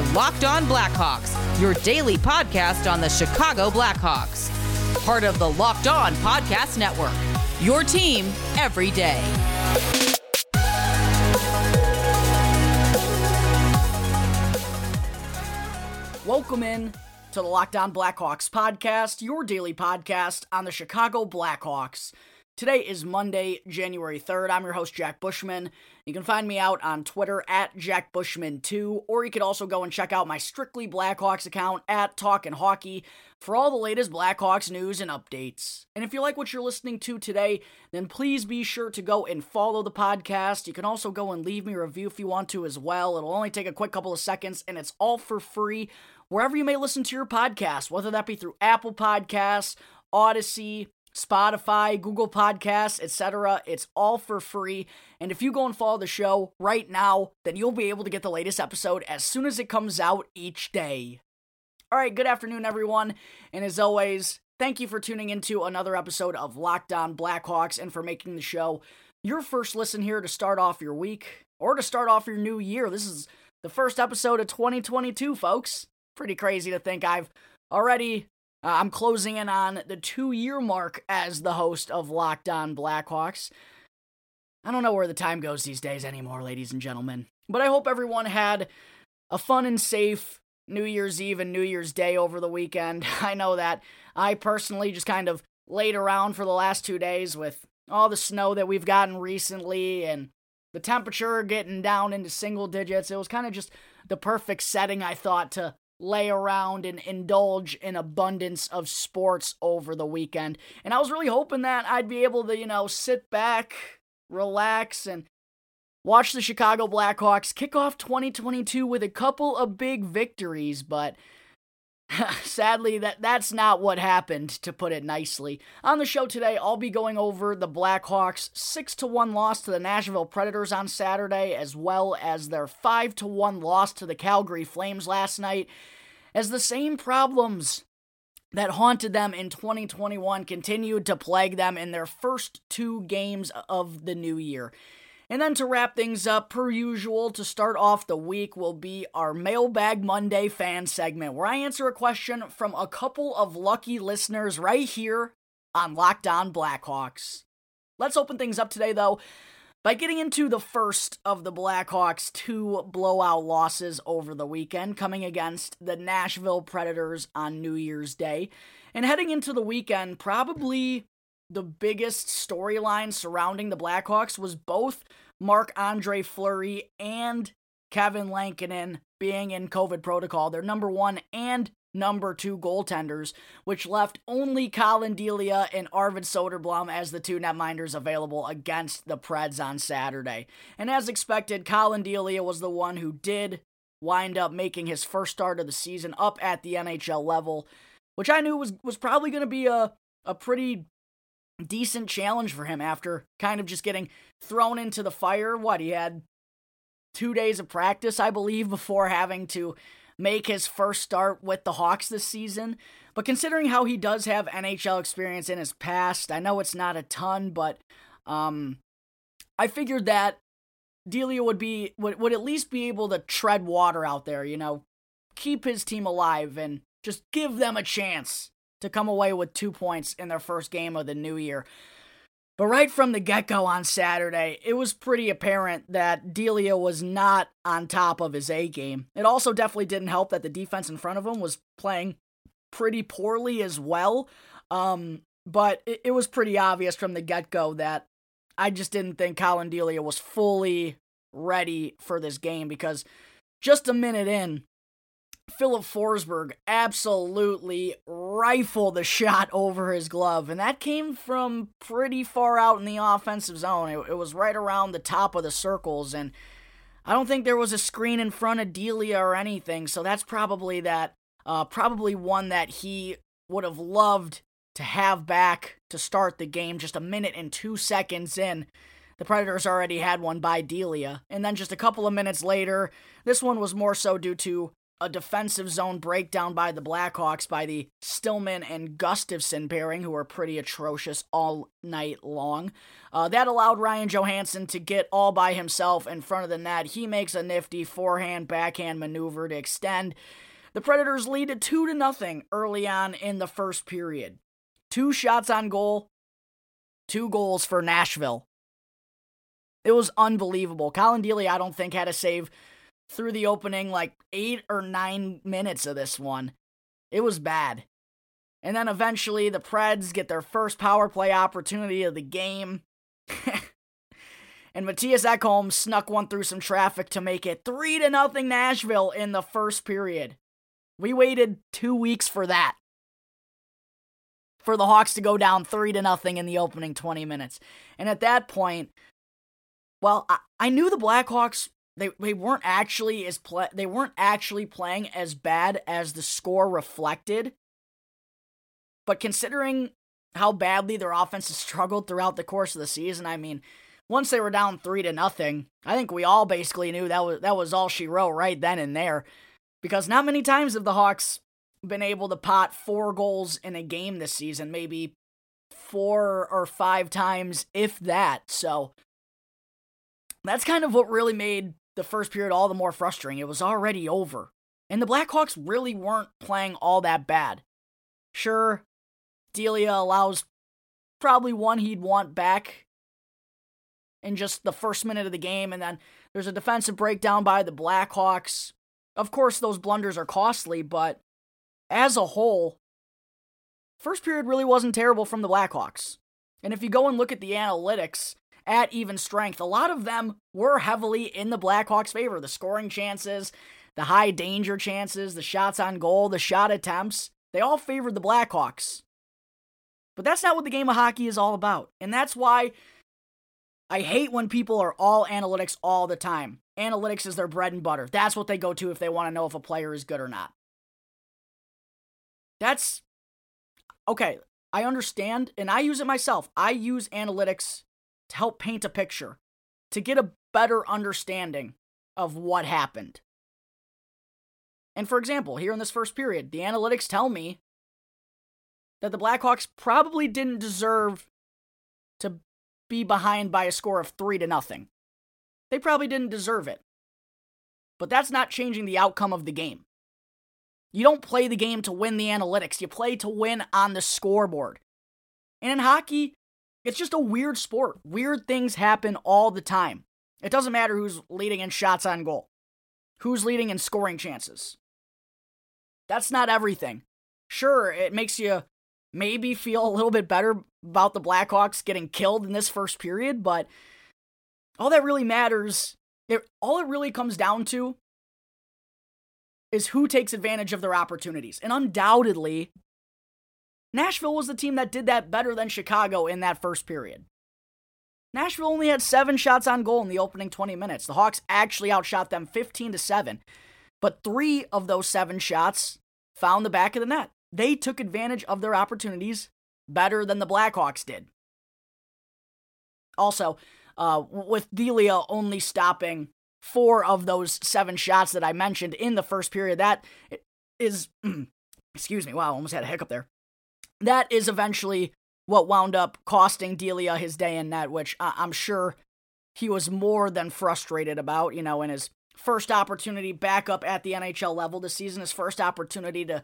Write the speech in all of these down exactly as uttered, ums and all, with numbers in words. are Locked On Blackhawks, your daily podcast on the Chicago Blackhawks. Part of the Locked On Podcast Network, your team every day. Welcome in to the Locked On Blackhawks podcast, your daily podcast on the Chicago Blackhawks. Today is Monday, January third. I'm your host, Jack Bushman. You can find me out on Twitter at Jack Bushman two, or you could also go and check out my Strictly Blackhawks account at Talkin' Hockey for all the latest Blackhawks news and updates. And if you like what you're listening to today, then please be sure to go and follow the podcast. You can also go and leave me a review if you want to as well. It'll only take a quick couple of seconds, and it's all for free wherever you may listen to your podcast, whether that be through Apple Podcasts, Odyssey, Spotify, Google Podcasts, et cetera. It's all for free. And if you go and follow the show right now, then you'll be able to get the latest episode as soon as it comes out each day. All right, good afternoon, everyone. And as always, thank you for tuning into another episode of Locked On Blackhawks and for making the show your first listen here to start off your week or to start off your new year. This is the first episode of twenty twenty-two, folks. Pretty crazy to think I've already... Uh, I'm closing in on the two-year mark as the host of Locked On Blackhawks. I don't know where the time goes these days anymore, ladies and gentlemen. But I hope everyone had a fun and safe New Year's Eve and New Year's Day over the weekend. I know that I personally just kind of laid around for the last two days with all the snow that we've gotten recently and the temperature getting down into single digits. It was kind of just the perfect setting, I thought, to lay around and indulge in abundance of sports over the weekend. And I was really hoping that I'd be able to, you know, sit back, relax, and watch the Chicago Blackhawks kick off twenty twenty-two with a couple of big victories, but sadly, that that's not what happened, to put it nicely. On the show today, I'll be going over the Blackhawks' six to one loss to the Nashville Predators on Saturday, as well as their five to one loss to the Calgary Flames last night, as the same problems that haunted them in twenty twenty-one continued to plague them in their first two games of the new year. And then to wrap things up, per usual, to start off the week will be our Mailbag Monday fan segment, where I answer a question from a couple of lucky listeners right here on Locked On Blackhawks. Let's open things up today, though, by getting into the first of the Blackhawks' two blowout losses over the weekend, coming against the Nashville Predators on New Year's Day. And heading into the weekend, probably the biggest storyline surrounding the Blackhawks was both Marc-Andre Fleury and Kevin Lankinen being in COVID protocol. Their number one and number two goaltenders, which left only Colin Delia and Arvid Soderblom as the two netminders available against the Preds on Saturday. And as expected, Colin Delia was the one who did wind up making his first start of the season up at the N H L level, which I knew was, was probably going to be a, a pretty decent challenge for him after kind of just getting thrown into the fire. What, he had two days of practice, I believe, before having to make his first start with the Hawks this season. But considering how he does have N H L experience in his past, I know it's not a ton, but um, I figured that Delia would be would, would at least be able to tread water out there, you know, keep his team alive and just give them a chance to come away with two points in their first game of the new year. But right from the get-go on Saturday, it was pretty apparent that Delia was not on top of his A game. It also definitely didn't help that the defense in front of him was playing pretty poorly as well. Um, but it, it was pretty obvious from the get-go that I just didn't think Colin Delia was fully ready for this game, because just a minute in, Philip Forsberg absolutely rifled the shot over his glove, and that came from pretty far out in the offensive zone. It, it was right around the top of the circles, and I don't think there was a screen in front of Delia or anything, so that's probably that, uh, probably one that he would have loved to have back to start the game just a minute and two seconds in. The Predators already had one by Delia, and then just a couple of minutes later, this one was more so due to a defensive zone breakdown by the Blackhawks by the Stillman and Gustafsson pairing, who were pretty atrocious all night long. Uh, that allowed Ryan Johansson to get all by himself in front of the net. He makes a nifty forehand, backhand maneuver to extend. The Predators lead it two to nothing early on in the first period. Two shots on goal, two goals for Nashville. It was unbelievable. Colin Delia, I don't think, had a save through the opening like eight or nine minutes of this one. It was bad. And then eventually the Preds get their first power play opportunity of the game. And Mattias Ekholm snuck one through some traffic to make it three to nothing Nashville in the first period. We waited two weeks for that. For the Hawks to go down three to nothing in the opening twenty minutes. And at that point, well, I, I knew the Blackhawks They they weren't actually as play, they weren't actually playing as bad as the score reflected. But considering how badly their offense has struggled throughout the course of the season, I mean, once they were down three to nothing, I think we all basically knew that was that was all she wrote right then and there. Because not many times have the Hawks been able to pot four goals in a game this season, maybe four or five times, if that. So that's kind of what really made the first period all the more frustrating. It was already over. And the Blackhawks really weren't playing all that bad. Sure, Delia allows probably one he'd want back in just the first minute of the game, and then there's a defensive breakdown by the Blackhawks. Of course, those blunders are costly, but as a whole, first period really wasn't terrible from the Blackhawks. And if you go and look at the analytics at even strength, a lot of them were heavily in the Blackhawks' favor. The scoring chances, the high danger chances, the shots on goal, the shot attempts, they all favored the Blackhawks. But that's not what the game of hockey is all about. And that's why I hate when people are all analytics all the time. Analytics is their bread and butter. That's what they go to if they want to know if a player is good or not. That's, okay, I understand, and I use it myself. I use analytics to help paint a picture, to get a better understanding of what happened. And for example, here in this first period, the analytics tell me that the Blackhawks probably didn't deserve to be behind by a score of three to nothing. They probably didn't deserve it. But that's not changing the outcome of the game. You don't play the game to win the analytics. You play to win on the scoreboard. And in hockey, it's just a weird sport. Weird things happen all the time. It doesn't matter who's leading in shots on goal, who's leading in scoring chances. That's not everything. Sure, it makes you maybe feel a little bit better about the Blackhawks getting killed in this first period, but all that really matters, it, all it really comes down to is who takes advantage of their opportunities. And undoubtedly, Nashville was the team that did that better than Chicago in that first period. Nashville only had seven shots on goal in the opening twenty minutes. The Hawks actually outshot them fifteen to seven, but three of those seven shots found the back of the net. They took advantage of their opportunities better than the Blackhawks did. Also, uh, with Delia only stopping four of those seven shots that I mentioned in the first period, that is, excuse me, wow, I almost had a hiccup there. That is eventually what wound up costing Delia his day in net, which I'm sure he was more than frustrated about, you know, in his first opportunity back up at the N H L level this season, his first opportunity to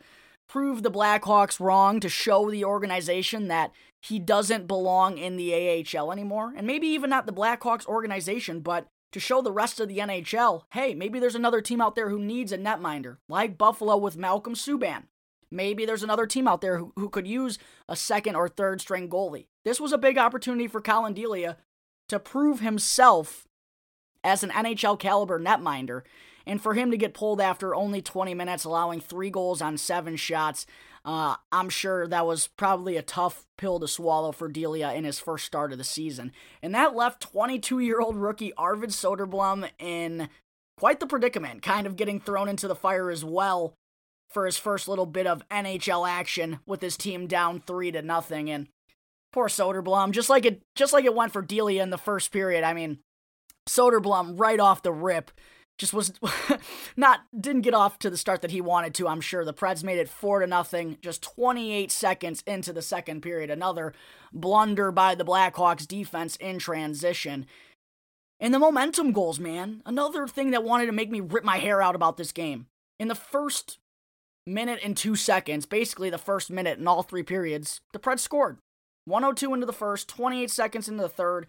prove the Blackhawks wrong, to show the organization that he doesn't belong in the A H L anymore, and maybe even not the Blackhawks organization, but to show the rest of the N H L, hey, maybe there's another team out there who needs a netminder, like Buffalo with Malcolm Subban. Maybe there's another team out there who, who could use a second or third string goalie. This was a big opportunity for Colin Delia to prove himself as an N H L caliber netminder, and for him to get pulled after only twenty minutes, allowing three goals on seven shots. Uh, I'm sure that was probably a tough pill to swallow for Delia in his first start of the season. And that left twenty-two-year-old rookie Arvid Soderblom in quite the predicament, kind of getting thrown into the fire as well for his first little bit of N H L action with his team down three to nothing. And poor Soderblom, just like it just like it went for Delia in the first period. I mean, Soderblom right off the rip just was not, didn't get off to the start that he wanted to, I'm sure. The Preds made it four to nothing, just twenty-eight seconds into the second period. Another blunder by the Blackhawks defense in transition. And the momentum goals, man. Another thing that wanted to make me rip my hair out about this game. In the first minute and two seconds, basically the first minute in all three periods, the Preds scored. one oh two into the first, twenty-eight seconds into the third,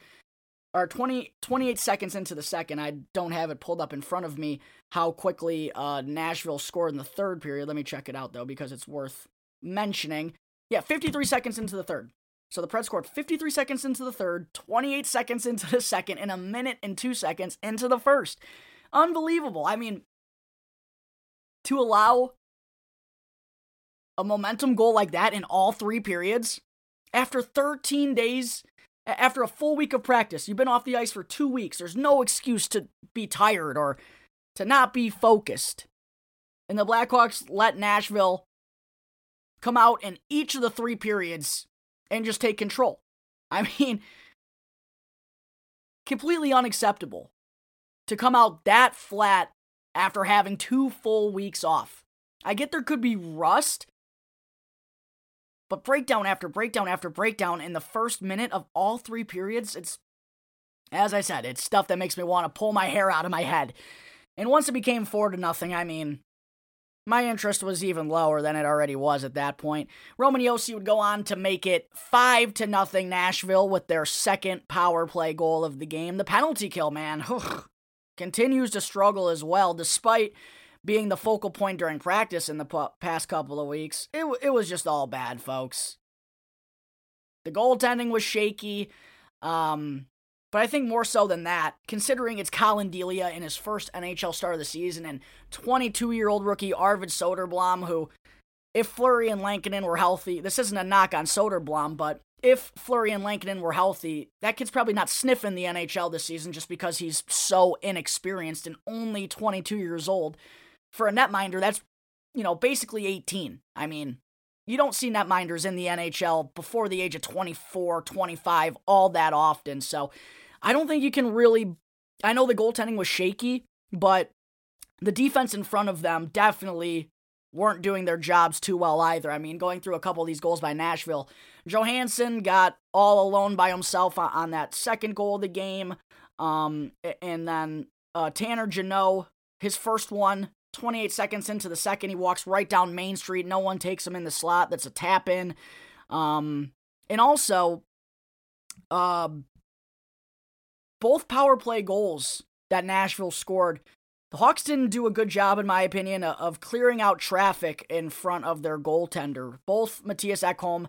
or twenty, twenty-eight seconds into the second. I don't have it pulled up in front of me how quickly uh, Nashville scored in the third period. Let me check it out, though, because it's worth mentioning. Yeah, fifty-three seconds into the third. So the Preds scored fifty-three seconds into the third, twenty-eight seconds into the second, and a minute and two seconds into the first. Unbelievable. I mean, to allow a momentum goal like that in all three periods, after thirteen days, after a full week of practice, you've been off the ice for two weeks. There's no excuse to be tired or to not be focused. And the Blackhawks let Nashville come out in each of the three periods and just take control. I mean, completely unacceptable to come out that flat after having two full weeks off. I get there could be rust, but breakdown after breakdown after breakdown in the first minute of all three periods, it's, as I said, it's stuff that makes me want to pull my hair out of my head. And once it became four to nothing, I mean, my interest was even lower than it already was at that point. Roman Josi would go on to make it five to nothing Nashville with their second power play goal of the game. The penalty kill, man, continues to struggle as well, despite being the focal point during practice in the p- past couple of weeks. It w- it was just all bad, folks. The goaltending was shaky, um, but I think more so than that, considering it's Colin Delia in his first N H L start of the season and twenty-two-year-old rookie Arvid Soderblom, who, if Fleury and Lankinen were healthy, this isn't a knock on Soderblom, but if Fleury and Lankinen were healthy, that kid's probably not sniffing the N H L this season just because he's so inexperienced and only twenty-two years old. For a netminder, that's, you know, basically eighteen. I mean, you don't see netminders in the N H L before the age of twenty-four, twenty-five, all that often. So I don't think you can really, I know the goaltending was shaky, but the defense in front of them definitely weren't doing their jobs too well either. I mean, going through a couple of these goals by Nashville, Johansson got all alone by himself on that second goal of the game. Um, and then uh, Tanner Jeannot, his first one, twenty-eight seconds into the second, he walks right down Main Street. No one takes him in the slot. That's a tap-in. Um, and also, uh, both power play goals that Nashville scored, the Hawks didn't do a good job, in my opinion, of clearing out traffic in front of their goaltender. Both Mattias Ekholm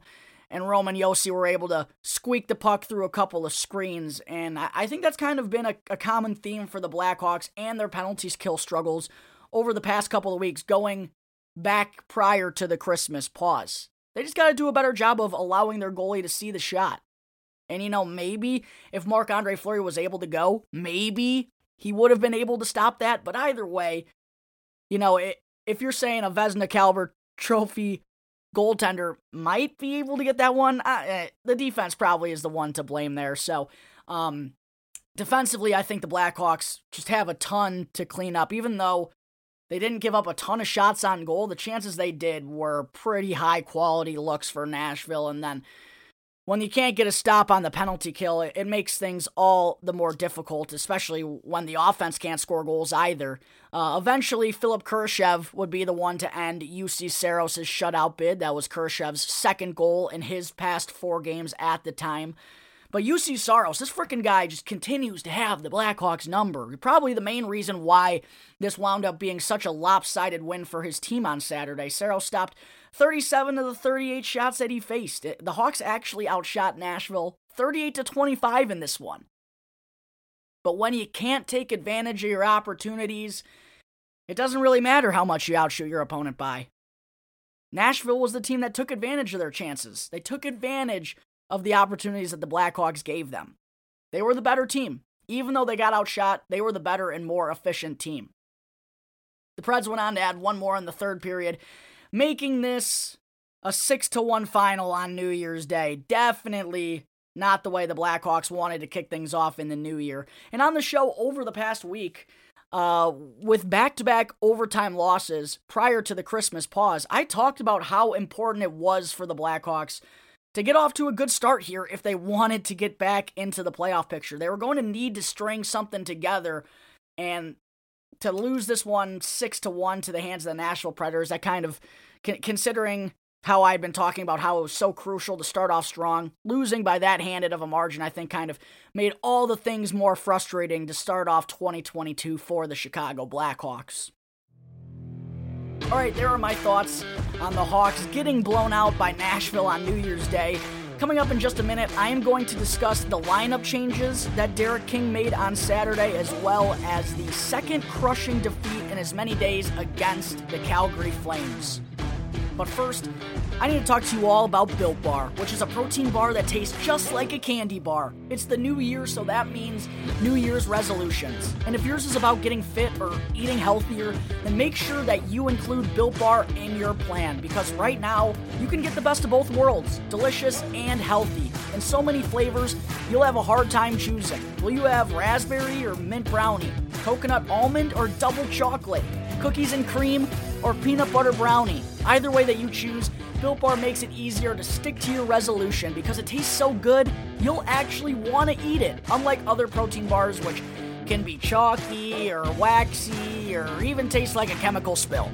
and Roman Josi were able to squeak the puck through a couple of screens, and I think that's kind of been a, a common theme for the Blackhawks and their penalties kill struggles over the past couple of weeks, going back prior to the Christmas pause. They just got to do a better job of allowing their goalie to see the shot. And, you know, maybe if Marc-Andre Fleury was able to go, maybe he would have been able to stop that. But either way, you know, it, if you're saying a Vezina Calder Trophy goaltender might be able to get that one, uh, the defense probably is the one to blame there. So, um, defensively, I think the Blackhawks just have a ton to clean up, even though they didn't give up a ton of shots on goal. The chances they did were pretty high-quality looks for Nashville. And then when you can't get a stop on the penalty kill, it, it makes things all the more difficult, especially when the offense can't score goals either. Uh, eventually, Philip Kurashev would be the one to end Juuse Saros' shutout bid. That was Kurashev's second goal in his past four games at the time. But Juuse Saros, this frickin' guy just continues to have the Blackhawks number. Probably the main reason why this wound up being such a lopsided win for his team on Saturday. Saros stopped thirty-seven of the thirty-eight shots that he faced. The Hawks actually outshot Nashville thirty-eight to twenty-five in this one. But when you can't take advantage of your opportunities, it doesn't really matter how much you outshoot your opponent by. Nashville was the team that took advantage of their chances. They took advantage of the opportunities that the Blackhawks gave them. They were the better team. Even though they got outshot, they were the better and more efficient team. The Preds went on to add one more in the third period, making this a six to one final on New Year's Day. Definitely not the way the Blackhawks wanted to kick things off in the new year. And on the show over the past week, uh, with back-to-back overtime losses prior to the Christmas pause, I talked about how important it was for the Blackhawks to get off to a good start here if they wanted to get back into the playoff picture. They were going to need to string something together, and to lose this one six to one to the hands of the Nashville Predators, that kind of, considering how I'd been talking about how it was so crucial to start off strong, losing by that handed of a margin, I think kind of made all the things more frustrating to start off twenty twenty-two for the Chicago Blackhawks. All right, there are my thoughts on the Hawks getting blown out by Nashville on New Year's Day. Coming up in just a minute, I am going to discuss the lineup changes that Derek King made on Saturday, as well as the second crushing defeat in as many days against the Calgary Flames. But first, I need to talk to you all about Built Bar, which is a protein bar that tastes just like a candy bar. It's the new year, so that means New Year's resolutions. And if yours is about getting fit or eating healthier, then make sure that you include Built Bar in your plan, because right now, you can get the best of both worlds, delicious and healthy. In so many flavors, you'll have a hard time choosing. Will you have raspberry or mint brownie, coconut almond or double chocolate, cookies and cream, or peanut butter brownie? Either way that you choose, Built Bar makes it easier to stick to your resolution because it tastes so good, you'll actually want to eat it, unlike other protein bars which can be chalky or waxy or even taste like a chemical spill.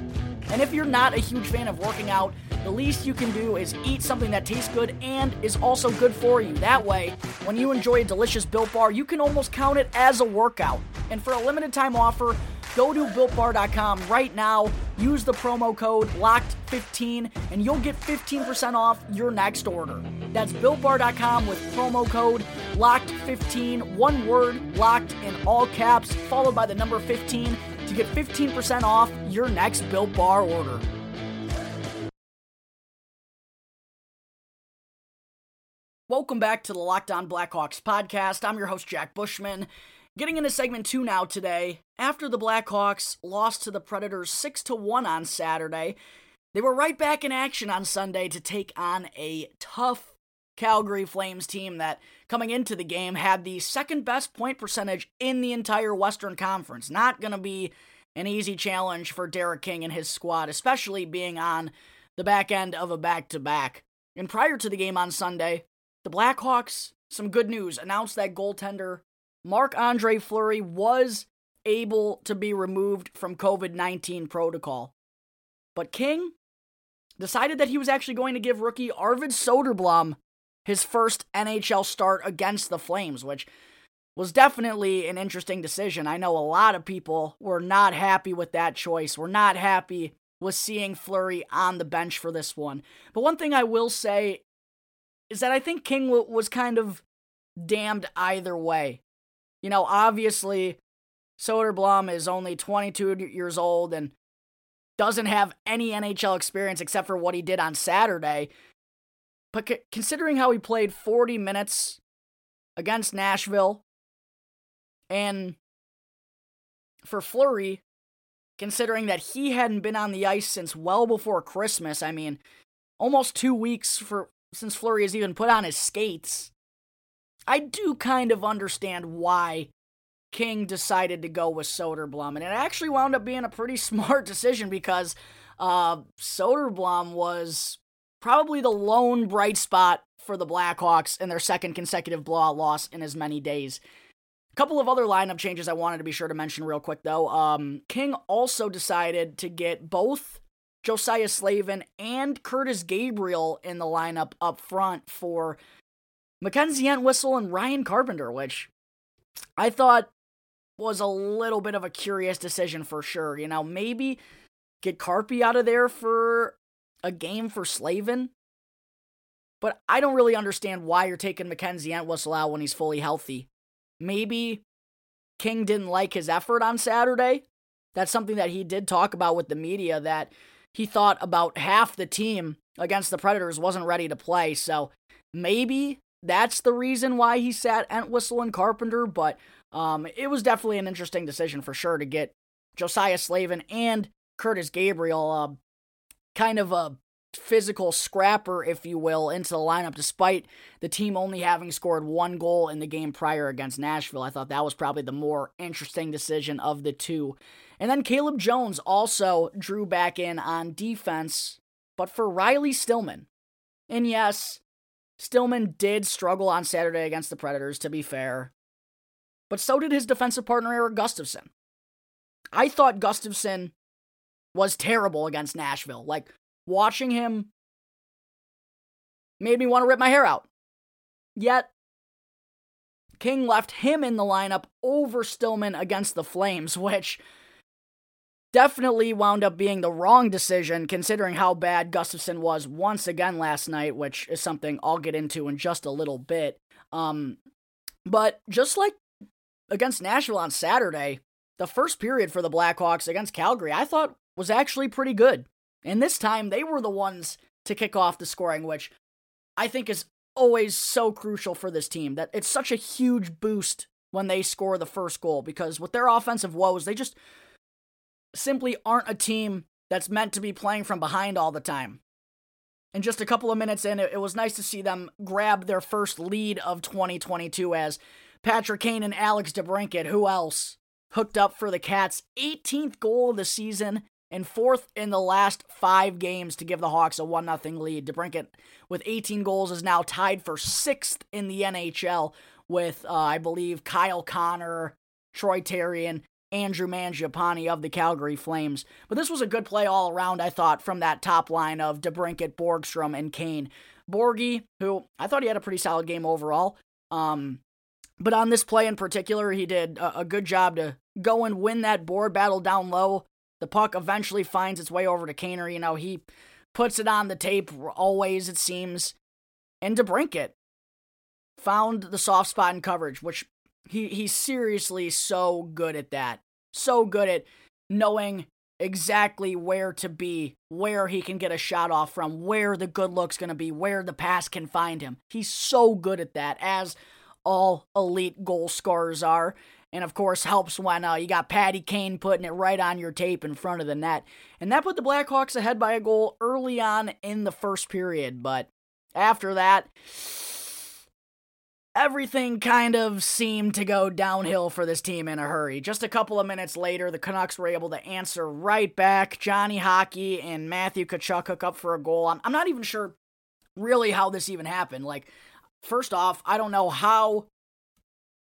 And if you're not a huge fan of working out, the least you can do is eat something that tastes good and is also good for you. That way, when you enjoy a delicious Built Bar, you can almost count it as a workout. And for a limited time offer, go to built bar dot com right now, use the promo code locked fifteen, and you'll get fifteen percent off your next order. That's built bar dot com with promo code locked fifteen, one word, locked in all caps, followed by the number fifteen, to get fifteen percent off your next Built Bar order. Welcome back to the Locked On Blackhawks podcast. I'm your host, Jack Bushman. Getting into segment two now today. After the Blackhawks lost to the Predators six to one on Saturday, they were right back in action on Sunday to take on a tough Calgary Flames team that, coming into the game, had the second best point percentage in the entire Western Conference. Not going to be an easy challenge for Derek King and his squad, especially being on the back end of a back-to-back. And prior to the game on Sunday, the Blackhawks, some good news, announced that goaltender Marc-Andre Fleury was able to be removed from covid nineteen protocol. But King decided that he was actually going to give rookie Arvid Soderblom his first N H L start against the Flames, which was definitely an interesting decision. I know a lot of people were not happy with that choice. We're not happy with seeing Fleury on the bench for this one. But one thing I will say is that I think King w- was kind of damned either way. You know, obviously, Soderblom is only twenty-two years old and doesn't have any N H L experience except for what he did on Saturday. But c- considering how he played forty minutes against Nashville, and for Fleury, considering that he hadn't been on the ice since well before Christmas, I mean, almost two weeks for since Fleury has even put on his skates, I do kind of understand why King decided to go with Soderblom, and it actually wound up being a pretty smart decision because uh, Soderblom was probably the lone bright spot for the Blackhawks in their second consecutive blowout loss in as many days. A couple of other lineup changes I wanted to be sure to mention real quick, though. Um, King also decided to get both Josiah Slavin and Curtis Gabriel in the lineup up front for Mackenzie Entwistle and Ryan Carpenter, which I thought was a little bit of a curious decision for sure. You know, maybe get Carpy out of there for a game for Slavin, but I don't really understand why you're taking Mackenzie Entwistle out when he's fully healthy. Maybe King didn't like his effort on Saturday. That's something that he did talk about with the media, that he thought about half the team against the Predators wasn't ready to play, so maybe that's the reason why he sat Entwistle and Carpenter, but um, it was definitely an interesting decision for sure to get Josiah Slavin and Curtis Gabriel. Uh, kind of a physical scrapper, if you will, into the lineup, despite the team only having scored one goal in the game prior against Nashville. I thought that was probably the more interesting decision of the two. And then Caleb Jones also drew back in on defense, but for Riley Stillman. And yes, Stillman did struggle on Saturday against the Predators, to be fair, but so did his defensive partner, Erik Gustafsson. I thought Gustafsson was terrible against Nashville. Like, watching him made me want to rip my hair out. Yet, King left him in the lineup over Stillman against the Flames, which definitely wound up being the wrong decision, considering how bad Gustafsson was once again last night, which is something I'll get into in just a little bit. Um, but just like against Nashville on Saturday, the first period for the Blackhawks against Calgary, I thought was actually pretty good. And this time, they were the ones to kick off the scoring, which I think is always so crucial for this team, that it's such a huge boost when they score the first goal, because with their offensive woes, they just simply aren't a team that's meant to be playing from behind all the time. And just a couple of minutes in, it was nice to see them grab their first lead of twenty twenty-two as Patrick Kane and Alex DeBrincat, who else, hooked up for the Cats' eighteenth goal of the season, and fourth in the last five games to give the Hawks a one nothing lead. DeBrincat, with eighteen goals, is now tied for sixth in the N H L with, uh, I believe, Kyle Connor, Troy Terry, and Andrew Mangiapane of the Calgary Flames. But this was a good play all around, I thought, from that top line of DeBrincat, Borgstrom, and Kane. Borgie, who I thought he had a pretty solid game overall, um, but on this play in particular, he did a, a good job to go and win that board battle down low. The puck eventually finds its way over to Kaner. You know, he puts it on the tape always, it seems. And DeBrincat found the soft spot in coverage, which he he's seriously so good at that. So good at knowing exactly where to be, where he can get a shot off from, where the good look's going to be, where the pass can find him. He's so good at that, as all elite goal scorers are. And, of course, helps when uh, you got Patty Kane putting it right on your tape in front of the net. And that put the Blackhawks ahead by a goal early on in the first period. But after that, everything kind of seemed to go downhill for this team in a hurry. Just a couple of minutes later, the Canucks were able to answer right back. Johnny Hockey and Matthew Tkachuk hook up for a goal. I'm, I'm not even sure really how this even happened. Like, first off, I don't know how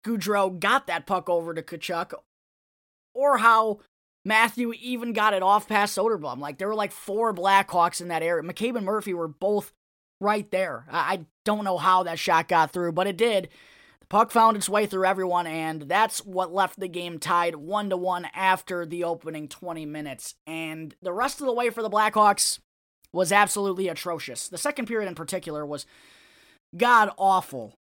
Goudreau got that puck over to Tkachuk, or how Matthew even got it off past Soderblom. Like, there were like four Blackhawks in that area. McCabe and Murphy were both right there. I don't know how that shot got through, but it did. The puck found its way through everyone, and that's what left the game tied one to one after the opening twenty minutes. And the rest of the way for the Blackhawks was absolutely atrocious. The second period in particular was god-awful.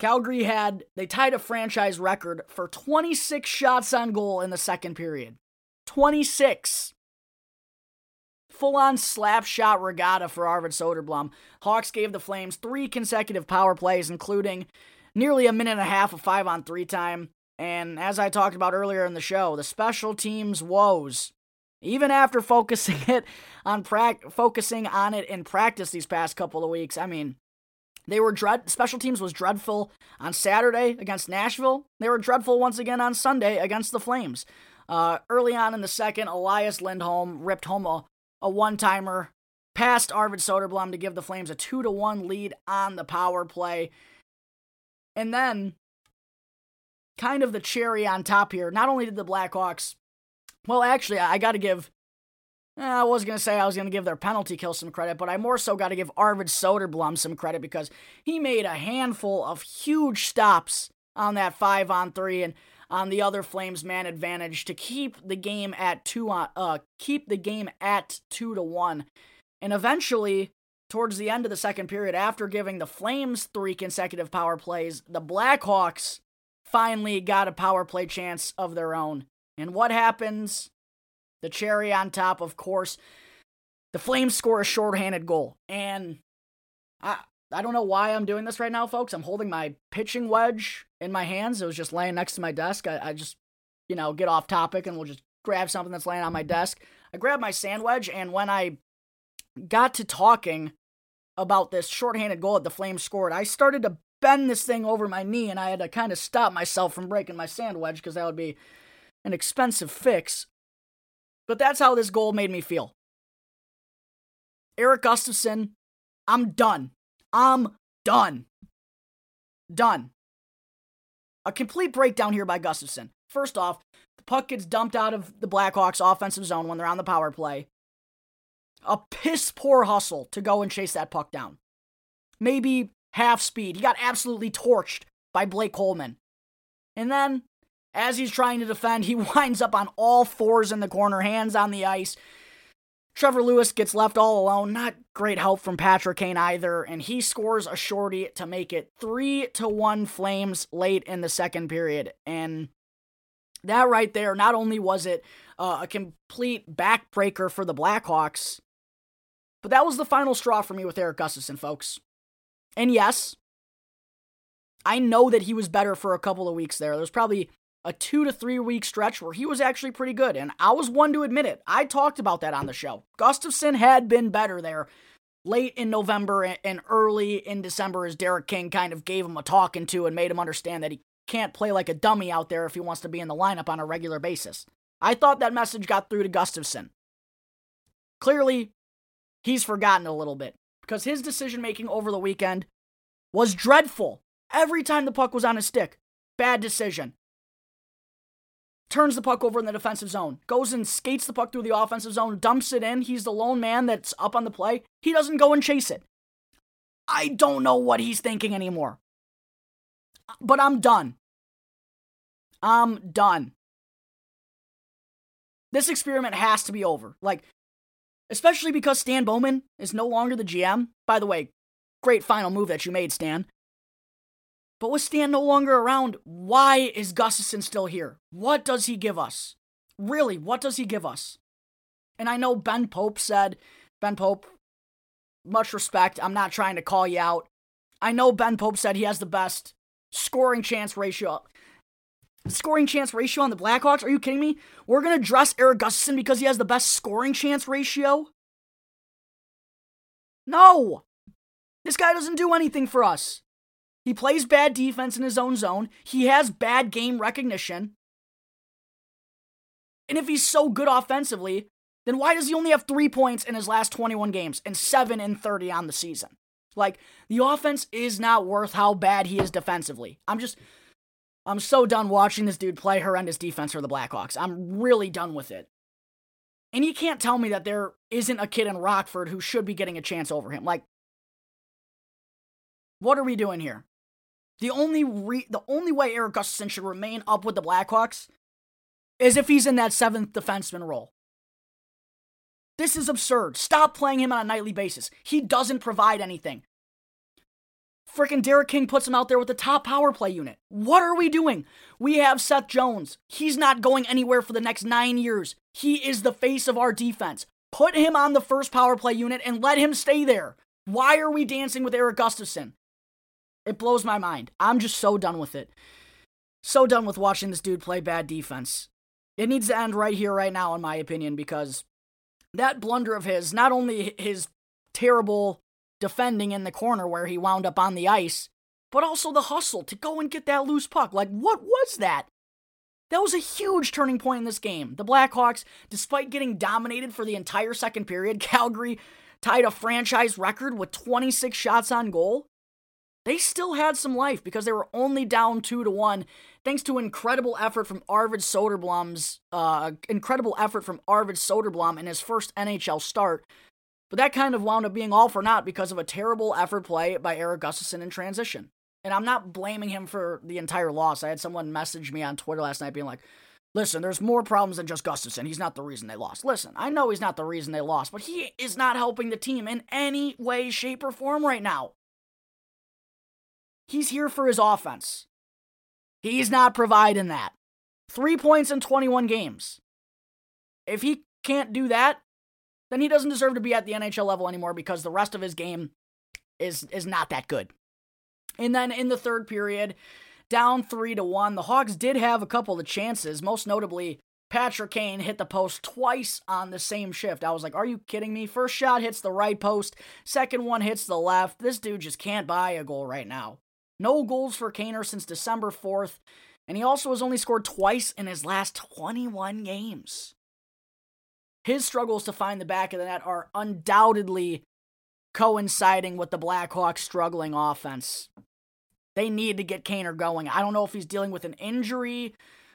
Calgary had, they tied a franchise record for twenty-six shots on goal in the second period. twenty-six. Full-on slap shot regatta for Arvid Soderblom. Hawks gave the Flames three consecutive power plays, including nearly a minute and a half of five-on-three time. And as I talked about earlier in the show, the special teams woes, even after focusing it on pra- focusing on it in practice these past couple of weeks, I mean, They were dread. Special teams was dreadful on Saturday against Nashville. They were dreadful once again on Sunday against the Flames. Uh, early on in the second, Elias Lindholm ripped home a, a one-timer past Arvid Soderblom to give the Flames a two to one lead on the power play. And then, kind of the cherry on top here, not only did the Blackhawks, well, actually, I, I got to give I was going to say I was going to give their penalty kill some credit, but I more so got to give Arvid Soderblom some credit, because he made a handful of huge stops on that five-on-three and on the other Flames' man advantage to keep the game at two on, uh, keep the game at two to one. And eventually, towards the end of the second period, after giving the Flames three consecutive power plays, the Blackhawks finally got a power play chance of their own. And what happens? The cherry on top, of course, the Flames score a shorthanded goal. And I I don't know why I'm doing this right now, folks. I'm holding my pitching wedge in my hands. It was just laying next to my desk. I, I just, you know, get off topic and we'll just grab something that's laying on my desk. I grabbed my sand wedge, and when I got to talking about this shorthanded goal that the Flames scored, I started to bend this thing over my knee, and I had to kind of stop myself from breaking my sand wedge because that would be an expensive fix. But that's how this goal made me feel. Erik Gustafsson, I'm done. I'm done. Done. A complete breakdown here by Gustafsson. First off, the puck gets dumped out of the Blackhawks' offensive zone when they're on the power play. A piss-poor hustle to go and chase that puck down. Maybe half speed. He got absolutely torched by Blake Coleman. And then, as he's trying to defend, he winds up on all fours in the corner, hands on the ice. Trevor Lewis gets left all alone. Not great help from Patrick Kane either, and he scores a shorty to make it three to one Flames late in the second period. And that right there, not only was it uh, a complete backbreaker for the Blackhawks, but that was the final straw for me with Erik Gustafsson, folks. And yes, I know that he was better for a couple of weeks there. There's probably a two to three week stretch where he was actually pretty good, and I was one to admit it. I talked about that on the show. Gustafsson had been better there late in November and early in December as Derek King kind of gave him a talking to and made him understand that he can't play like a dummy out there if he wants to be in the lineup on a regular basis. I thought that message got through to Gustafsson. Clearly, he's forgotten a little bit because his decision-making over the weekend was dreadful. Every time the puck was on his stick, bad decision. Turns the puck over in the defensive zone, goes and skates the puck through the offensive zone, dumps it in. He's the lone man that's up on the play. He doesn't go and chase it. I don't know what he's thinking anymore. But I'm done. I'm done. This experiment has to be over. Like, especially because Stan Bowman is no longer the G M. By the way, great final move that you made, Stan. But with Stan no longer around, why is Gustafsson still here? What does he give us? Really, what does he give us? And I know Ben Pope said, Ben Pope, much respect, I'm not trying to call you out. I know Ben Pope said he has the best scoring chance ratio. Scoring chance ratio on the Blackhawks? Are you kidding me? We're going to dress Erik Gustafsson because he has the best scoring chance ratio? No! This guy doesn't do anything for us. He plays bad defense in his own zone. He has bad game recognition. And if he's so good offensively, then why does he only have three points in his last twenty-one games and seven and thirty on the season? Like, the offense is not worth how bad he is defensively. I'm just, I'm so done watching this dude play horrendous defense for the Blackhawks. I'm really done with it. And you can't tell me that there isn't a kid in Rockford who should be getting a chance over him. Like, what are we doing here? The only re- the only way Erik Gustafsson should remain up with the Blackhawks is if he's in that seventh defenseman role. This is absurd. Stop playing him on a nightly basis. He doesn't provide anything. Freaking Derek King puts him out there with the top power play unit. What are we doing? We have Seth Jones. He's not going anywhere for the next nine years. He is the face of our defense. Put him on the first power play unit and let him stay there. Why are we dancing with Erik Gustafsson? It blows my mind. I'm just so done with it. So done with watching this dude play bad defense. It needs to end right here, right now, in my opinion, because that blunder of his, not only his terrible defending in the corner where he wound up on the ice, but also the hustle to go and get that loose puck. Like, what was that? That was a huge turning point in this game. The Blackhawks, despite getting dominated for the entire second period, Calgary tied a franchise record with twenty-six shots on goal. They still had some life because they were only down two to one, thanks to incredible effort from Arvid Soderblom's uh, incredible effort from Arvid Soderblom in his first N H L start. But that kind of wound up being all for naught because of a terrible effort play by Erik Gustafsson in transition. And I'm not blaming him for the entire loss. I had someone message me on Twitter last night being like, "Listen, there's more problems than just Gustafsson. He's not the reason they lost." Listen, I know he's not the reason they lost, but he is not helping the team in any way, shape, or form right now. He's here for his offense. He's not providing that. Three points in twenty-one games. If he can't do that, then he doesn't deserve to be at the N H L level anymore because the rest of his game is, is not that good. And then in the third period, down three to one, the Hawks did have a couple of chances, most notably Patrick Kane hit the post twice on the same shift. I was like, are you kidding me? First shot hits the right post. Second one hits the left. This dude just can't buy a goal right now. No goals for Kaner since December fourth. And he also has only scored twice in his last twenty-one games. His struggles to find the back of the net are undoubtedly coinciding with the Blackhawks' struggling offense. They need to get Kaner going. I don't know if he's dealing with an injury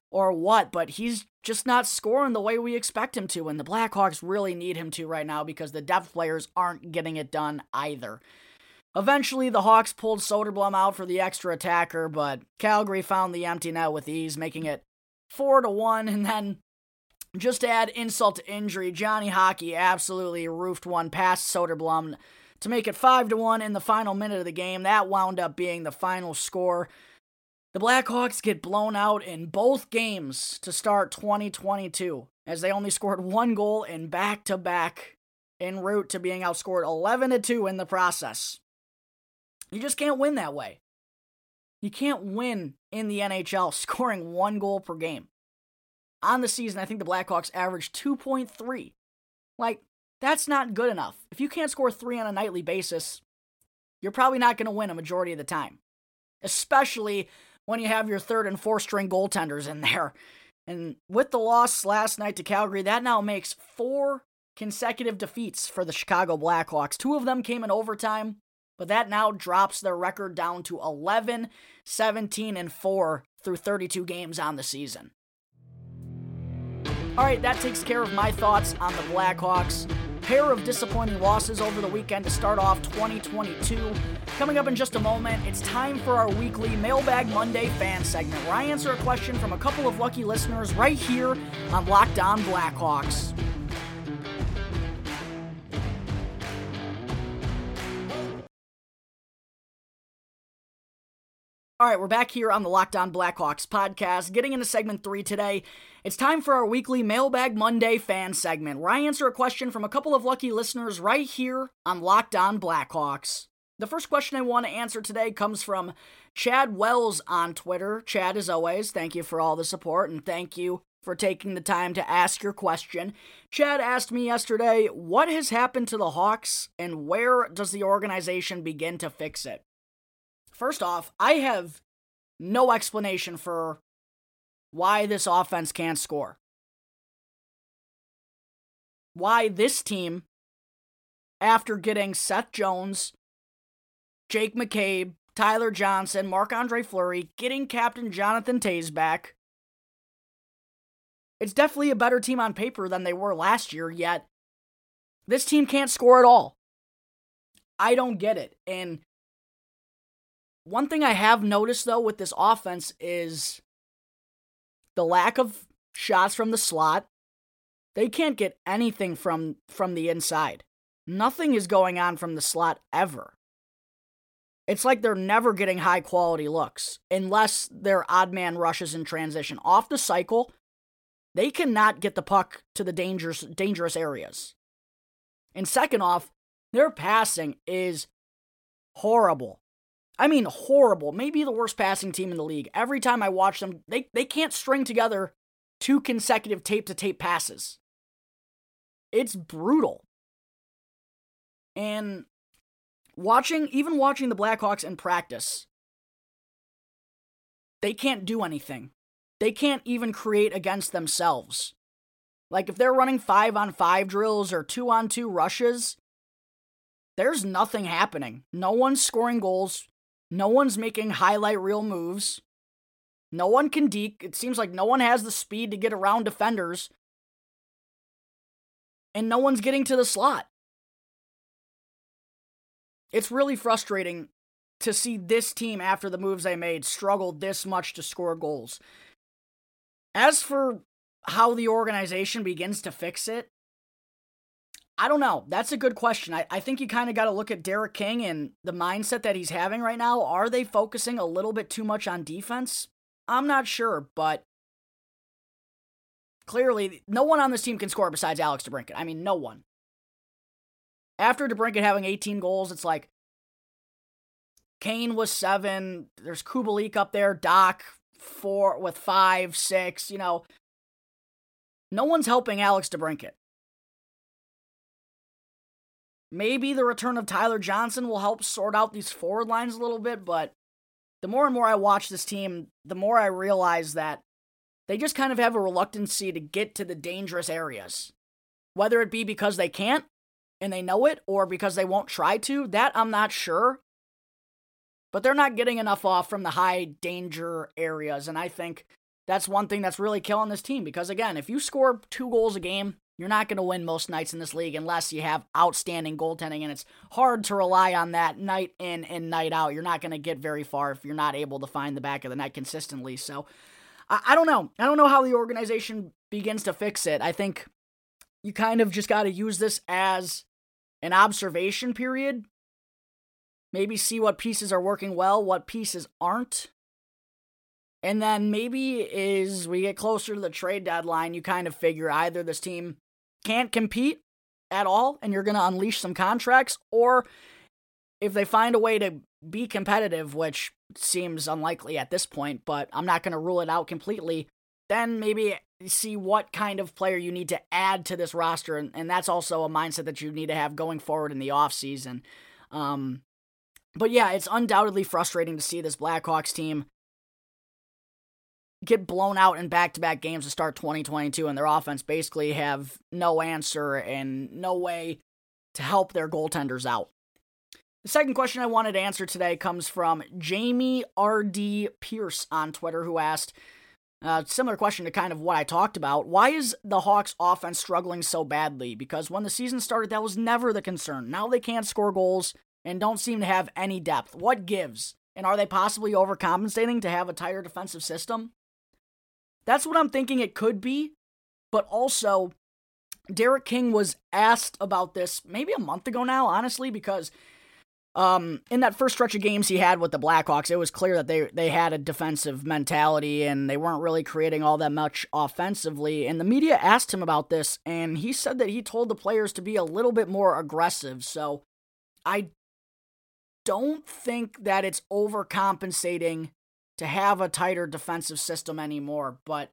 or what, but he's just not scoring the way we expect him to, and the Blackhawks really need him to right now because the depth players aren't getting it done either. Eventually, the Hawks pulled Soderblom out for the extra attacker, but Calgary found the empty net with ease, making it four to one, and then just to add insult to injury, Johnny Hockey absolutely roofed one past Soderblom to make it five to one in the final minute of the game. That wound up being the final score. The Blackhawks get blown out in both games to start twenty twenty-two, as they only scored one goal in back-to-back en route to being outscored eleven to two in the process. You just can't win that way. You can't win in the N H L scoring one goal per game. On the season, I think the Blackhawks averaged two point three. Like, that's not good enough. If you can't score three on a nightly basis, you're probably not going to win a majority of the time. Especially when you have your third and fourth string goaltenders in there. And with the loss last night to Calgary, that now makes four consecutive defeats for the Chicago Blackhawks. Two of them came in overtime, but that now drops their record down to eleven, seventeen, and four through thirty-two games on the season. All right, that takes care of my thoughts on the Blackhawks. Pair of disappointing losses over the weekend to start off twenty twenty-two. Coming up in just a moment, it's time for our weekly Mailbag Monday fan segment, where I answer a question from a couple of lucky listeners right here on Locked On Blackhawks. All right, we're back here on the Locked On Blackhawks podcast. Getting into segment three today, it's time for our weekly Mailbag Monday fan segment, where I answer a question from a couple of lucky listeners right here on Locked On Blackhawks. The first question I want to answer today comes from Chad Wells on Twitter. Chad, as always, thank you for all the support, and thank you for taking the time to ask your question. Chad asked me yesterday, what has happened to the Hawks, and where does the organization begin to fix it? First off, I have no explanation for why this offense can't score. Why this team, after getting Seth Jones, Jake McCabe, Tyler Johnson, Marc-Andre Fleury, getting Captain Jonathan Toews back, it's definitely a better team on paper than they were last year, yet this team can't score at all. I don't get it, and one thing I have noticed, though, with this offense is the lack of shots from the slot. They can't get anything from, from the inside. Nothing is going on from the slot ever. It's like they're never getting high-quality looks unless their odd man rushes in transition. Off the cycle, they cannot get the puck to the dangerous, dangerous areas. And second off, their passing is horrible. I mean, horrible. Maybe the worst passing team in the league. Every time I watch them, they, they can't string together two consecutive tape-to-tape passes. It's brutal. And watching, even watching the Blackhawks in practice, they can't do anything. They can't even create against themselves. Like, if they're running five-on-five drills or two-on-two rushes, there's nothing happening. No one's scoring goals. No one's making highlight reel moves. No one can deke. It seems like no one has the speed to get around defenders. And no one's getting to the slot. It's really frustrating to see this team, after the moves they made, struggle this much to score goals. As for how the organization begins to fix it, I don't know. That's a good question. I, I think you kind of got to look at Derek King and the mindset that he's having right now. Are they focusing a little bit too much on defense? I'm not sure, but clearly no one on this team can score besides Alex DeBrincat. I mean, no one. After DeBrincat having eighteen goals, it's like Kane was seven. There's Kubalik up there. Doc four with five, six, you know. No one's helping Alex DeBrincat. Maybe the return of Tyler Johnson will help sort out these forward lines a little bit, but the more and more I watch this team, the more I realize that they just kind of have a reluctancy to get to the dangerous areas. Whether it be because they can't, and they know it, or because they won't try to, that I'm not sure. But they're not getting enough off from the high danger areas, and I think that's one thing that's really killing this team, because again, if you score two goals a game, you're not going to win most nights in this league unless you have outstanding goaltending, and it's hard to rely on that night in and night out. You're not going to get very far if you're not able to find the back of the net consistently. So I, I don't know. I don't know how the organization begins to fix it. I think you kind of just got to use this as an observation period. Maybe see what pieces are working well, what pieces aren't. And then maybe as we get closer to the trade deadline, you kind of figure either this team can't compete at all and you're going to unleash some contracts, or if they find a way to be competitive, which seems unlikely at this point, but I'm not going to rule it out completely, then maybe see what kind of player you need to add to this roster. And, and that's also a mindset that you need to have going forward in the offseason. Um, but yeah, it's undoubtedly frustrating to see this Blackhawks team get blown out in back-to-back games to start twenty twenty-two, and their offense basically have no answer and no way to help their goaltenders out. The second question I wanted to answer today comes from Jamie R D. Pierce on Twitter, who asked a uh, similar question to kind of what I talked about. Why is the Hawks' offense struggling so badly? Because when the season started, that was never the concern. Now they can't score goals and don't seem to have any depth. What gives? And are they possibly overcompensating to have a tighter defensive system? That's what I'm thinking it could be, but also Derek King was asked about this maybe a month ago now, honestly, because um, in that first stretch of games he had with the Blackhawks, it was clear that they, they had a defensive mentality and they weren't really creating all that much offensively, and the media asked him about this, and he said that he told the players to be a little bit more aggressive, so I don't think that it's overcompensating to have a tighter defensive system anymore, but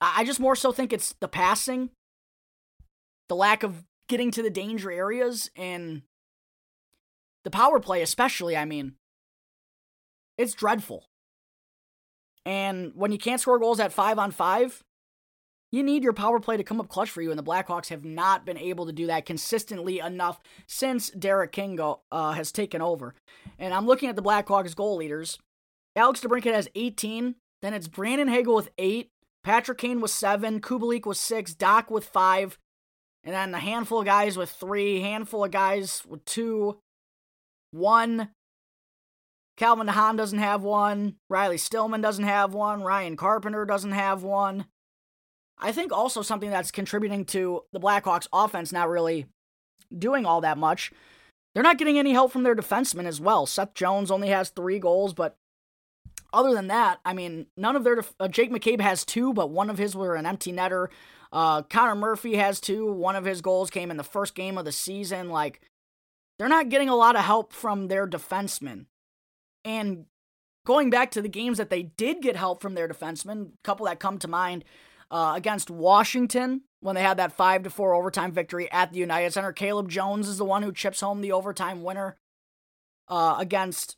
I just more so think it's the passing, the lack of getting to the danger areas, and the power play especially. I mean, it's dreadful. And when you can't score goals at five on five, you need your power play to come up clutch for you, and the Blackhawks have not been able to do that consistently enough since Derek King uh, has taken over. And I'm looking at the Blackhawks goal leaders. Alex DeBrincat has eighteen, then it's Brandon Hagel with eight, Patrick Kane with seven, Kubalik with six, Doc with five, and then a handful of guys with three, handful of guys with two, one. Calvin DeHaan doesn't have one, Riley Stillman doesn't have one, Ryan Carpenter doesn't have one. I think also something that's contributing to the Blackhawks offense not really doing all that much, they're not getting any help from their defensemen as well. Seth Jones only has three goals, but other than that, I mean, none of their... Def- uh, Jake McCabe has two, but one of his were an empty netter. Uh, Connor Murphy has two. One of his goals came in the first game of the season. Like, they're not getting a lot of help from their defensemen. And going back to the games that they did get help from their defensemen, a couple that come to mind, uh, against Washington, when they had that five to four overtime victory at the United Center. Caleb Jones is the one who chips home the overtime winner uh, against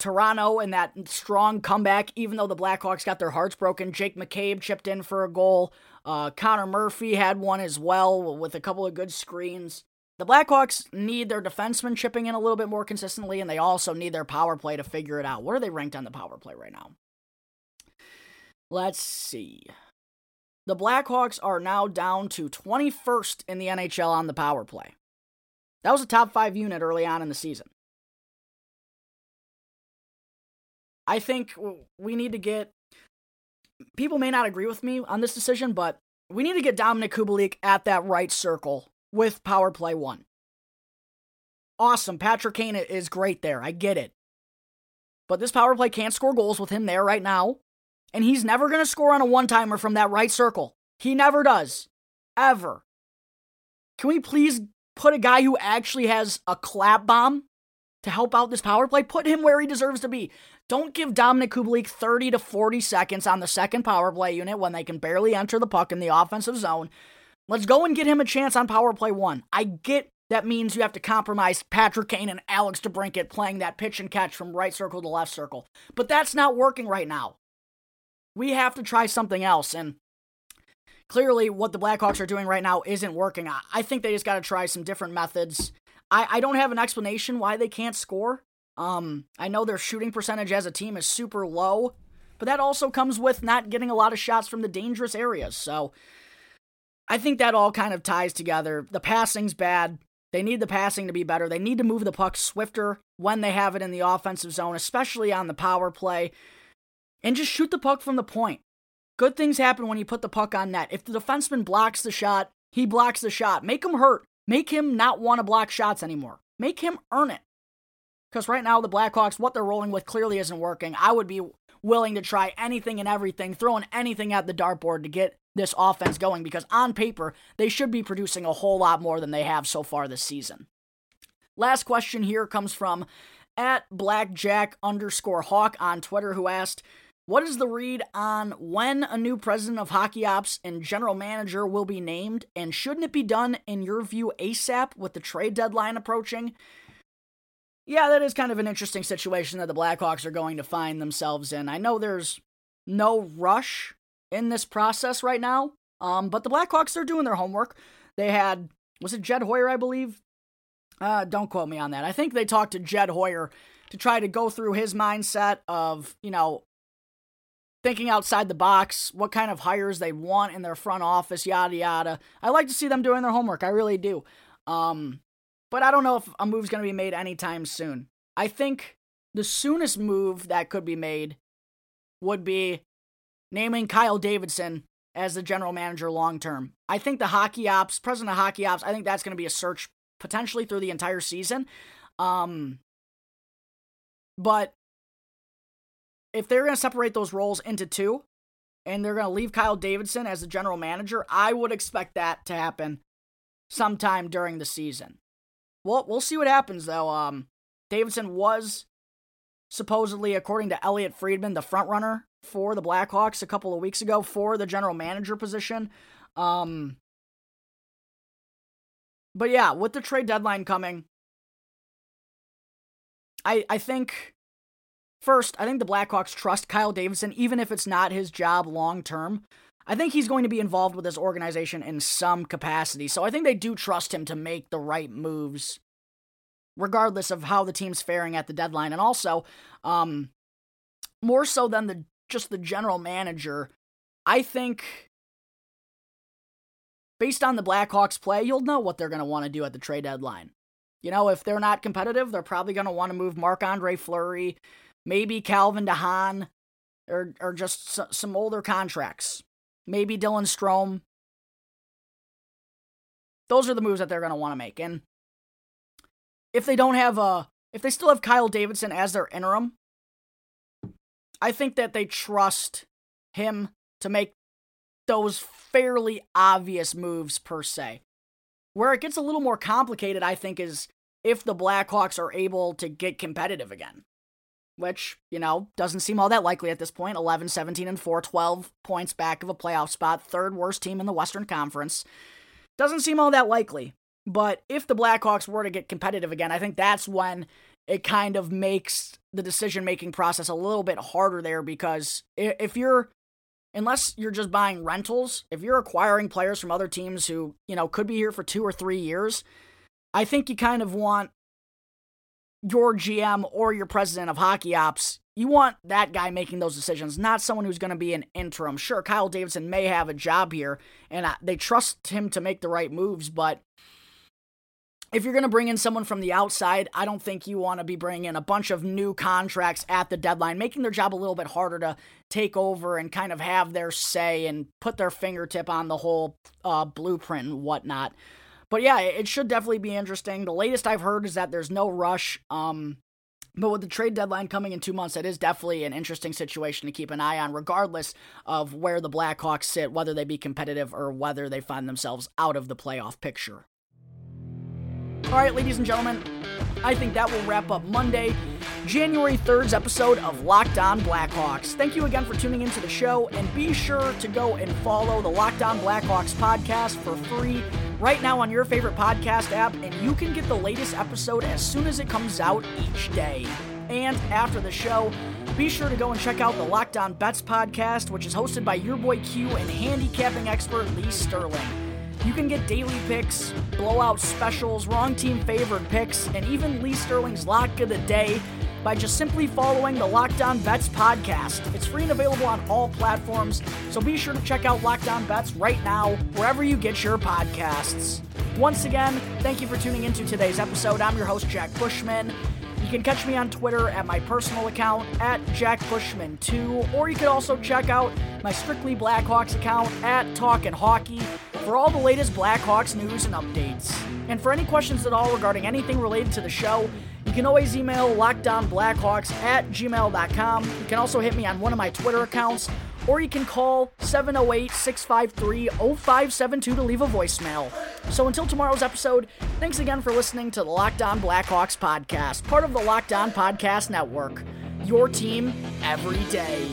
Toronto and that strong comeback, even though the Blackhawks got their hearts broken. Jake McCabe chipped in for a goal. Uh, Connor Murphy had one as well with a couple of good screens. The Blackhawks need their defensemen chipping in a little bit more consistently, and they also need their power play to figure it out. What are they ranked on the power play right now? Let's see. The Blackhawks are now down to twenty-first in the N H L on the power play. That was a top five unit early on in the season. I think we need to get, people may not agree with me on this decision, but we need to get Dominik Kubalik at that right circle with power play one. Awesome. Patrick Kane is great there. I get it. But this power play can't score goals with him there right now. And he's never going to score on a one-timer from that right circle. He never does. Ever. Can we please put a guy who actually has a clap bomb to help out this power play, put him where he deserves to be. Don't give Dominik Kubalik thirty to forty seconds on the second power play unit when they can barely enter the puck in the offensive zone. Let's go and get him a chance on power play one. I get that means you have to compromise Patrick Kane and Alex DeBrincat playing that pitch and catch from right circle to left circle. But that's not working right now. We have to try something else, and clearly what the Blackhawks are doing right now isn't working. I think they just got to try some different methods. I, I don't have an explanation why they can't score. Um, I know their shooting percentage as a team is super low, but that also comes with not getting a lot of shots from the dangerous areas. So I think that all kind of ties together. The passing's bad. They need the passing to be better. They need to move the puck swifter when they have it in the offensive zone, especially on the power play, and just shoot the puck from the point. Good things happen when you put the puck on net. If the defenseman blocks the shot, he blocks the shot. Make him hurt. Make him not want to block shots anymore. Make him earn it. Because right now, the Blackhawks, what they're rolling with clearly isn't working. I would be willing to try anything and everything, throwing anything at the dartboard to get this offense going, because on paper, they should be producing a whole lot more than they have so far this season. Last question here comes from at blackjack underscore hawk on Twitter, who asked, what is the read on when a new president of hockey ops and general manager will be named? And shouldn't it be done, in your view, ASAP with the trade deadline approaching? Yeah, that is kind of an interesting situation that the Blackhawks are going to find themselves in. I know there's no rush in this process right now, um, but the Blackhawks, they're doing their homework. They had, was it Jed Hoyer, I believe? Uh, don't quote me on that. I think they talked to Jed Hoyer to try to go through his mindset of, you know, thinking outside the box, what kind of hires they want in their front office, yada, yada. I like to see them doing their homework. I really do. Um... But I don't know if a move's going to be made anytime soon. I think the soonest move that could be made would be naming Kyle Davidson as the general manager long-term. I think the hockey ops, president of hockey ops, I think that's going to be a search potentially through the entire season. Um, but if they're going to separate those roles into two, and they're going to leave Kyle Davidson as the general manager, I would expect that to happen sometime during the season. We'll, we'll see what happens, though. Um, Davidson was supposedly, according to Elliot Friedman, the frontrunner for the Blackhawks a couple of weeks ago for the general manager position. Um, but yeah, with the trade deadline coming, I I think, first, I think the Blackhawks trust Kyle Davidson, even if it's not his job long-term. I think he's going to be involved with this organization in some capacity, so I think they do trust him to make the right moves, regardless of how the team's faring at the deadline. And also, um, more so than the just the general manager, I think, based on the Blackhawks' play, you'll know what they're going to want to do at the trade deadline. You know, if they're not competitive, they're probably going to want to move Marc-Andre Fleury, maybe Calvin DeHaan, or or just s- some older contracts. Maybe Dylan Strome. Those are the moves that they're going to want to make. And if they don't have a, if they still have Kyle Davidson as their interim, I think that they trust him to make those fairly obvious moves per se. Where it gets a little more complicated, I think, is if the Blackhawks are able to get competitive again. Which, you know, doesn't seem all that likely at this point. eleven, seventeen, and four, twelve points back of a playoff spot, third worst team in the Western Conference. Doesn't seem all that likely. But if the Blackhawks were to get competitive again, I think that's when it kind of makes the decision-making process a little bit harder there, because if you're, unless you're just buying rentals, if you're acquiring players from other teams who, you know, could be here for two or three years, I think you kind of want your G M or your president of hockey ops, you want that guy making those decisions, not someone who's going to be an interim. Sure, Kyle Davidson may have a job here, and they trust him to make the right moves, but if you're going to bring in someone from the outside, I don't think you want to be bringing in a bunch of new contracts at the deadline, making their job a little bit harder to take over and kind of have their say and put their fingertip on the whole uh, blueprint and whatnot. But yeah, it should definitely be interesting. The latest I've heard is that there's no rush. Um, but with the trade deadline coming in two months, it is definitely an interesting situation to keep an eye on, regardless of where the Blackhawks sit, whether they be competitive or whether they find themselves out of the playoff picture. All right, ladies and gentlemen, I think that will wrap up Monday, January third's episode of Locked On Blackhawks. Thank you again for tuning into the show, and be sure to go and follow the Locked On Blackhawks podcast for free right now on your favorite podcast app, and you can get the latest episode as soon as it comes out each day. And after the show, be sure to go and check out the Lockdown Bets podcast, which is hosted by your boy Q and handicapping expert Lee Sterling. You can get daily picks, blowout specials, wrong team favored picks, and even Lee Sterling's Lock of the Day by just simply following the Lockdown Bets podcast. It's free and available on all platforms, so be sure to check out Lockdown Bets right now, wherever you get your podcasts. Once again, thank you for tuning into today's episode. I'm your host, Jack Bushman. You can catch me on Twitter at my personal account, at Jack Bushman two, or you can also check out my Strictly Blackhawks account, at Talkin' Hockey, for all the latest Blackhawks news and updates. And for any questions at all regarding anything related to the show, you can always email lockdownblackhawks at gmail dot com. You can also hit me on one of my Twitter accounts, or you can call seven oh eight, six five three, oh five seven two to leave a voicemail. So until tomorrow's episode, thanks again for listening to the Locked On Blackhawks podcast, part of the Locked On Podcast Network. Your team every day.